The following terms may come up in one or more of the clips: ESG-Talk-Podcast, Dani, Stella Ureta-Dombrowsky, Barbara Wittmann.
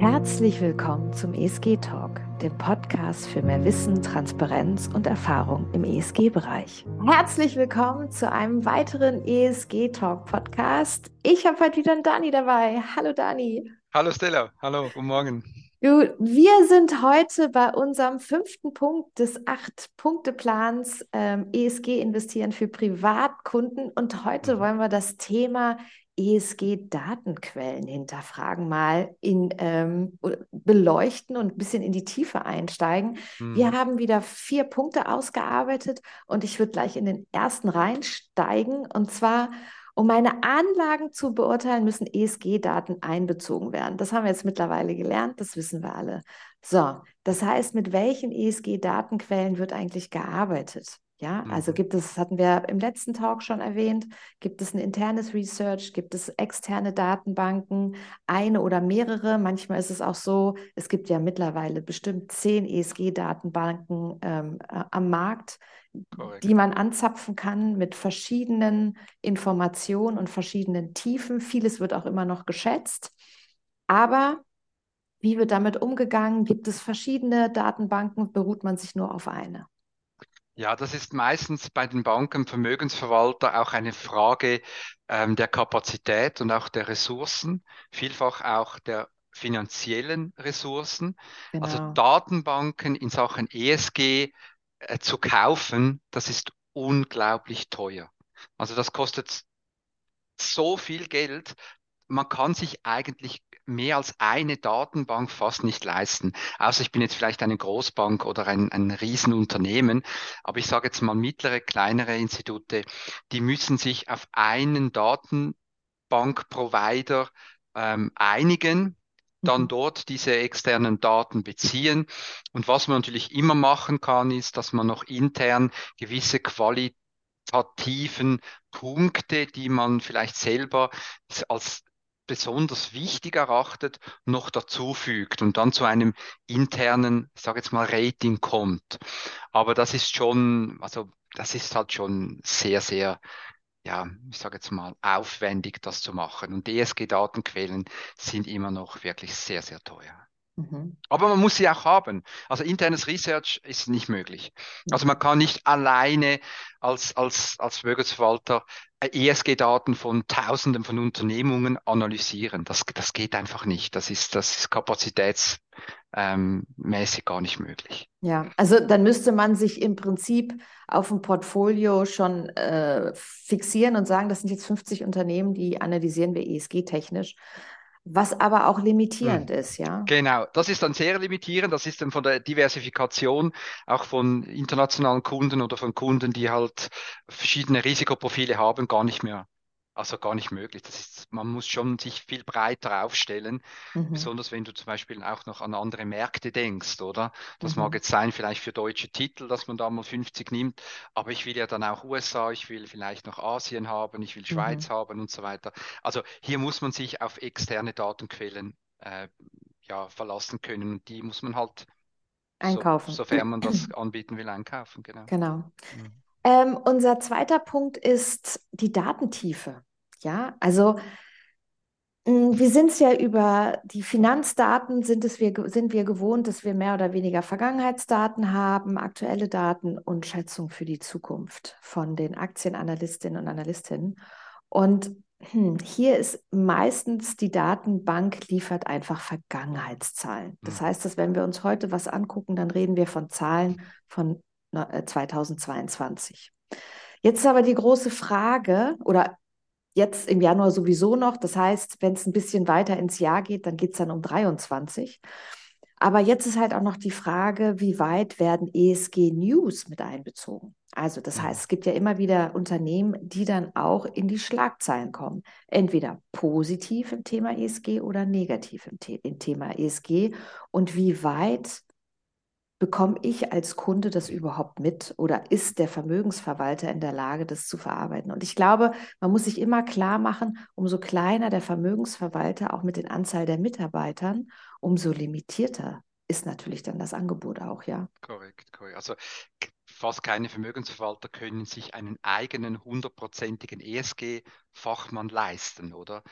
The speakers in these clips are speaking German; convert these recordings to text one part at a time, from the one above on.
Herzlich willkommen zum ESG-Talk, dem Podcast für mehr Wissen, Transparenz und Erfahrung im ESG-Bereich. Herzlich willkommen zu einem weiteren ESG-Talk-Podcast. Ich habe heute wieder einen Dani dabei. Hallo Dani. Hallo Stella. Hallo, guten Morgen. Wir sind heute bei unserem 5. Punkt des 8-Punkte-Plans ESG investieren für Privatkunden. Und heute wollen wir das Thema ESG-Datenquellen hinterfragen, mal beleuchten und ein bisschen in die Tiefe einsteigen. Wir haben wieder 4 Punkte ausgearbeitet und ich würde gleich in den ersten reinsteigen. Und zwar, um meine Anlagen zu beurteilen, müssen ESG-Daten einbezogen werden. Das haben wir jetzt mittlerweile gelernt, das wissen wir alle. So, das heißt, mit welchen ESG-Datenquellen wird eigentlich gearbeitet? Ja, also gibt es, das hatten wir im letzten Talk schon erwähnt, gibt es ein internes Research, gibt es externe Datenbanken, eine oder mehrere. Manchmal ist es auch so, es gibt ja mittlerweile bestimmt 10 ESG-Datenbanken am Markt, Korrekt. Die man anzapfen kann mit verschiedenen Informationen und verschiedenen Tiefen. Vieles wird auch immer noch geschätzt, aber wie wird damit umgegangen? Gibt es verschiedene Datenbanken, beruht man sich nur auf eine? Ja, das ist meistens bei den Banken, Vermögensverwalter auch eine Frage der Kapazität und auch der Ressourcen, vielfach auch der finanziellen Ressourcen. Genau. Also Datenbanken in Sachen ESG zu kaufen, das ist unglaublich teuer. Also das kostet so viel Geld, man kann sich eigentlich mehr als eine Datenbank fast nicht leisten. Außer ich bin jetzt vielleicht eine Großbank oder ein Riesenunternehmen. Aber ich sage jetzt mal mittlere, kleinere Institute, die müssen sich auf einen Datenbankprovider einigen, dann dort diese externen Daten beziehen. Und was man natürlich immer machen kann, ist, dass man noch intern gewisse qualitativen Punkte, die man vielleicht selber als besonders wichtig erachtet, noch dazufügt und dann zu einem internen, ich sage jetzt mal, Rating kommt. Aber das ist schon, also das ist halt schon sehr, sehr, ja, ich sage jetzt mal, aufwendig, das zu machen. Und ESG-Datenquellen sind immer noch wirklich sehr, sehr teuer. Aber man muss sie auch haben. Also internes Research ist nicht möglich. Also man kann nicht alleine als Vermögensverwalter ESG-Daten von Tausenden von Unternehmungen analysieren. Das geht einfach nicht. Das ist kapazitätsmäßig gar nicht möglich. Ja, also dann müsste man sich im Prinzip auf ein Portfolio schon fixieren und sagen, das sind jetzt 50 Unternehmen, die analysieren wir ESG-technisch. Was aber auch limitierend ist, ja? Genau, das ist dann sehr limitierend. Das ist dann von der Diversifikation, auch von internationalen Kunden oder von Kunden, die halt verschiedene Risikoprofile haben, gar nicht mehr, also gar nicht möglich. Man muss schon sich viel breiter aufstellen, besonders wenn du zum Beispiel auch noch an andere Märkte denkst, oder? Das mag jetzt sein, vielleicht für deutsche Titel, dass man da mal 50 nimmt, aber ich will ja dann auch USA, ich will vielleicht noch Asien haben, ich will Schweiz haben und so weiter. Also hier muss man sich auf externe Datenquellen verlassen können und die muss man halt einkaufen. Sofern man das anbieten will, einkaufen, genau. Genau. Unser zweiter Punkt ist die Datentiefe. Ja, also wir sind es ja über die Finanzdaten, sind wir gewohnt, dass wir mehr oder weniger Vergangenheitsdaten haben, aktuelle Daten und Schätzung für die Zukunft von den Aktienanalystinnen und Analystinnen. Und hier ist meistens die Datenbank liefert einfach Vergangenheitszahlen. Das heißt, dass wenn wir uns heute was angucken, dann reden wir von Zahlen von 2022. Jetzt ist aber die große Frage, oder jetzt im Januar sowieso noch, das heißt, wenn es ein bisschen weiter ins Jahr geht, dann geht es dann um 23. Aber jetzt ist halt auch noch die Frage, wie weit werden ESG-News mit einbezogen? Also das heißt, es gibt ja immer wieder Unternehmen, die dann auch in die Schlagzeilen kommen. Entweder positiv im Thema ESG oder negativ im Thema ESG. Und wie weit bekomme ich als Kunde das überhaupt mit oder ist der Vermögensverwalter in der Lage, das zu verarbeiten? Und ich glaube, man muss sich immer klar machen, umso kleiner der Vermögensverwalter, auch mit den Anzahl der Mitarbeitern, umso limitierter ist natürlich dann das Angebot auch, ja? Korrekt. Also Fast keine Vermögensverwalter können sich einen eigenen 100%igen ESG-Fachmann leisten, oder?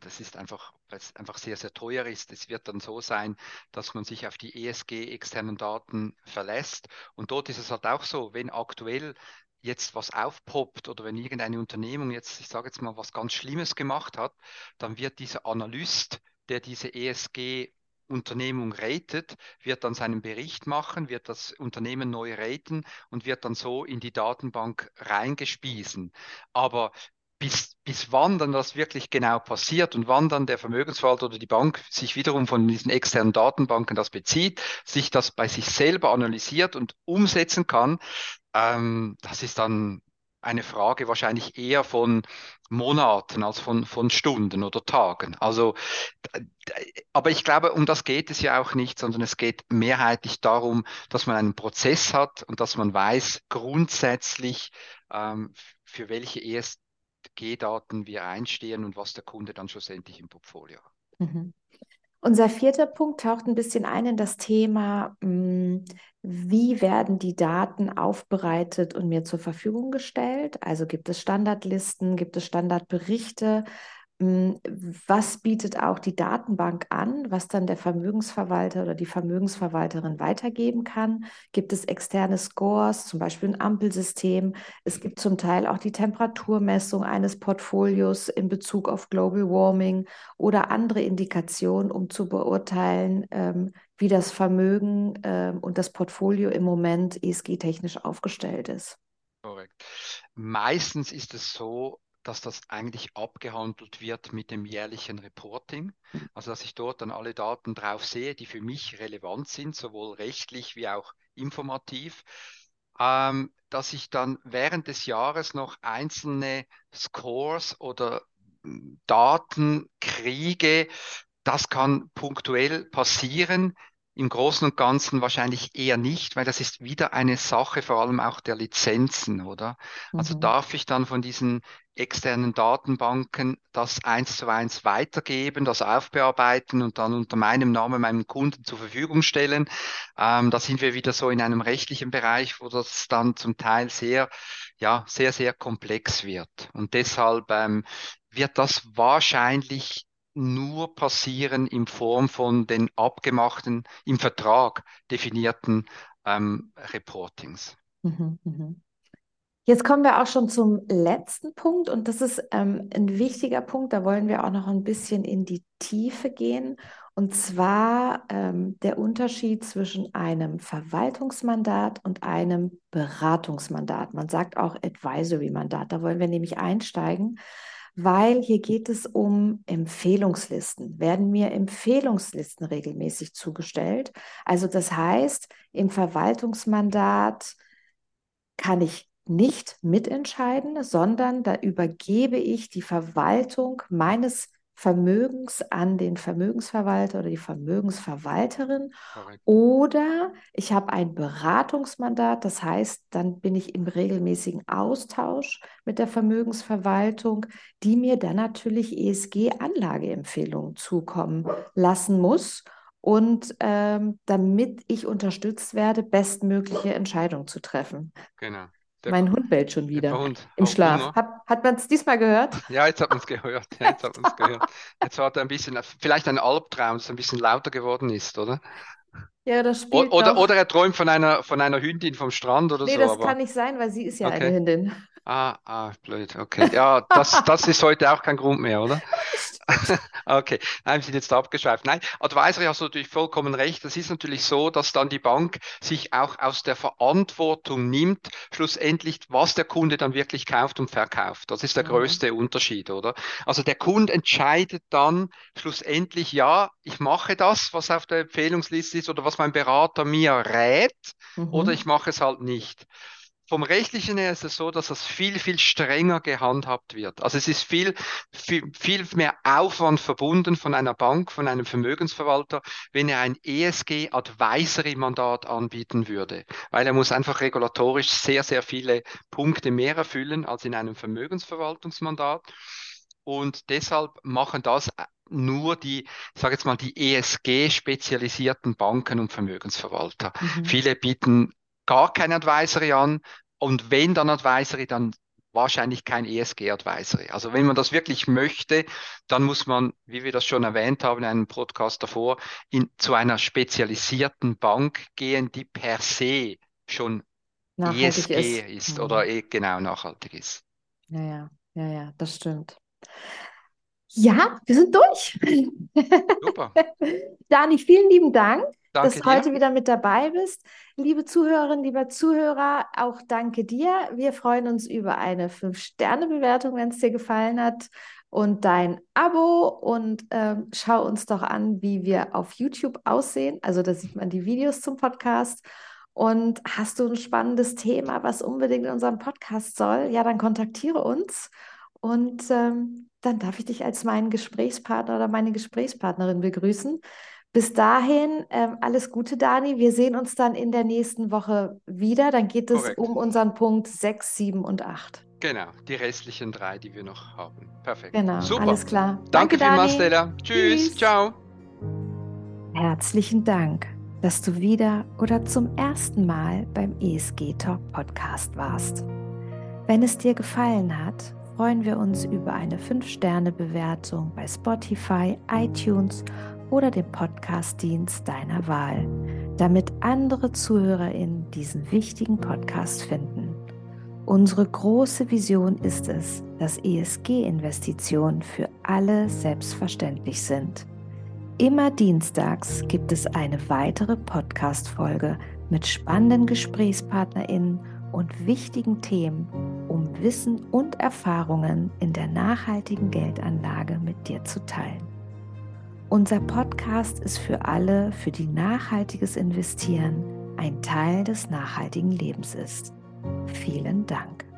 Das ist einfach, weil es einfach sehr, sehr teuer ist. Es wird dann so sein, dass man sich auf die ESG-externen Daten verlässt. Und dort ist es halt auch so, wenn aktuell jetzt was aufpoppt oder wenn irgendeine Unternehmung jetzt, ich sage jetzt mal, was ganz Schlimmes gemacht hat, dann wird dieser Analyst, der diese ESG-Unternehmung ratet, wird dann seinen Bericht machen, wird das Unternehmen neu raten und wird dann so in die Datenbank reingespiesen. Aber bis wann dann das wirklich genau passiert und wann dann der Vermögensverwalter oder die Bank sich wiederum von diesen externen Datenbanken das bezieht, sich das bei sich selber analysiert und umsetzen kann, das ist dann eine Frage wahrscheinlich eher von Monaten als von Stunden oder Tagen. Also, aber ich glaube, um das geht es ja auch nicht, sondern es geht mehrheitlich darum, dass man einen Prozess hat und dass man weiß grundsätzlich, für welche ESG-Daten wir einstehen und was der Kunde dann schlussendlich im Portfolio hat. Mhm. Unser vierter Punkt taucht ein bisschen ein in das Thema, wie werden die Daten aufbereitet und mir zur Verfügung gestellt? Also gibt es Standardlisten, gibt es Standardberichte? Was bietet auch die Datenbank an, was dann der Vermögensverwalter oder die Vermögensverwalterin weitergeben kann? Gibt es externe Scores, zum Beispiel ein Ampelsystem? Es gibt zum Teil auch die Temperaturmessung eines Portfolios in Bezug auf Global Warming oder andere Indikationen, um zu beurteilen, wie das Vermögen und das Portfolio im Moment ESG-technisch aufgestellt ist. Korrekt. Meistens ist es so, dass das eigentlich abgehandelt wird mit dem jährlichen Reporting. Also dass ich dort dann alle Daten drauf sehe, die für mich relevant sind, sowohl rechtlich wie auch informativ. Dass ich dann während des Jahres noch einzelne Scores oder Daten kriege, das kann punktuell passieren. Im Großen und Ganzen wahrscheinlich eher nicht, weil das ist wieder eine Sache, vor allem auch der Lizenzen, oder? Mhm. Also darf ich dann von diesen externen Datenbanken das 1:1 weitergeben, das aufbearbeiten und dann unter meinem Namen meinem Kunden zur Verfügung stellen. Da sind wir wieder so in einem rechtlichen Bereich, wo das dann zum Teil sehr, sehr komplex wird. Und deshalb wird das wahrscheinlich nur passieren in Form von den abgemachten, im Vertrag definierten Reportings. Jetzt kommen wir auch schon zum letzten Punkt und das ist ein wichtiger Punkt, da wollen wir auch noch ein bisschen in die Tiefe gehen und zwar der Unterschied zwischen einem Verwaltungsmandat und einem Beratungsmandat. Man sagt auch Advisory-Mandat, da wollen wir nämlich einsteigen. Weil hier geht es um Empfehlungslisten. Werden mir Empfehlungslisten regelmäßig zugestellt? Also das heißt, im Verwaltungsmandat kann ich nicht mitentscheiden, sondern da übergebe ich die Verwaltung meines Vermögens an den Vermögensverwalter oder die Vermögensverwalterin. Correct. Oder ich habe ein Beratungsmandat, das heißt, dann bin ich im regelmäßigen Austausch mit der Vermögensverwaltung, die mir dann natürlich ESG-Anlageempfehlungen zukommen lassen muss und damit ich unterstützt werde, bestmögliche Entscheidungen zu treffen. Genau. Mein Hund bellt schon wieder im Schlaf. Hat man es diesmal gehört? Ja, jetzt hat man es gehört. Jetzt hat er ein bisschen, vielleicht ein Albtraum, das ein bisschen lauter geworden ist, oder? Ja, das spielt oder er träumt von einer Hündin vom Strand oder so. Nee, das kann nicht sein, weil sie ist ja eine Hündin. Ah, blöd, okay. Ja, das ist heute auch kein Grund mehr, oder? Okay, nein, wir sind jetzt abgeschweift. Nein, Advisory, hast du natürlich vollkommen recht. Das ist natürlich so, dass dann die Bank sich auch aus der Verantwortung nimmt, schlussendlich, was der Kunde dann wirklich kauft und verkauft. Das ist der größte Unterschied, oder? Also der Kunde entscheidet dann schlussendlich, ja, ich mache das, was auf der Empfehlungsliste ist oder was mein Berater mir rät, oder ich mache es halt nicht. Vom Rechtlichen her ist es so, dass das viel, viel strenger gehandhabt wird. Also es ist viel, viel, viel mehr Aufwand verbunden von einer Bank, von einem Vermögensverwalter, wenn er ein ESG-Advisory-Mandat anbieten würde. Weil er muss einfach regulatorisch sehr, sehr viele Punkte mehr erfüllen als in einem Vermögensverwaltungsmandat. Und deshalb machen das nur die, ich sage jetzt mal, die ESG-spezialisierten Banken und Vermögensverwalter. Viele bieten gar kein Advisory an und wenn dann Advisory, dann wahrscheinlich kein ESG-Advisory. Also wenn man das wirklich möchte, dann muss man, wie wir das schon erwähnt haben in einem Podcast davor, zu einer spezialisierten Bank gehen, die per se schon nachhaltig ESG ist oder genau nachhaltig ist. Ja, das stimmt. Ja, wir sind durch. Super. Dani, vielen lieben Dank. Danke dass du heute wieder mit dabei bist. Liebe Zuhörerinnen, lieber Zuhörer, auch danke dir. Wir freuen uns über eine 5-Sterne-Bewertung, wenn es dir gefallen hat und dein Abo und schau uns doch an, wie wir auf YouTube aussehen. Also da sieht man die Videos zum Podcast. Und hast du ein spannendes Thema, was unbedingt in unserem Podcast soll, ja, dann kontaktiere uns und dann darf ich dich als meinen Gesprächspartner oder meine Gesprächspartnerin begrüßen. Bis dahin, alles Gute, Dani. Wir sehen uns dann in der nächsten Woche wieder. Dann geht es um unseren Punkt 6, 7 und 8. Genau, die restlichen 3, die wir noch haben. Perfekt. Genau, super. Alles klar. Danke vielmals, Stella. Tschüss. Ciao. Herzlichen Dank, dass du wieder oder zum ersten Mal beim ESG-Talk-Podcast warst. Wenn es dir gefallen hat, freuen wir uns über eine 5-Sterne-Bewertung bei Spotify, iTunes oder dem Podcast-Dienst deiner Wahl, damit andere ZuhörerInnen diesen wichtigen Podcast finden. Unsere große Vision ist es, dass ESG-Investitionen für alle selbstverständlich sind. Immer dienstags gibt es eine weitere Podcast-Folge mit spannenden GesprächspartnerInnen und wichtigen Themen, um Wissen und Erfahrungen in der nachhaltigen Geldanlage mit dir zu teilen. Unser Podcast ist für alle, für die nachhaltiges Investieren ein Teil des nachhaltigen Lebens ist. Vielen Dank.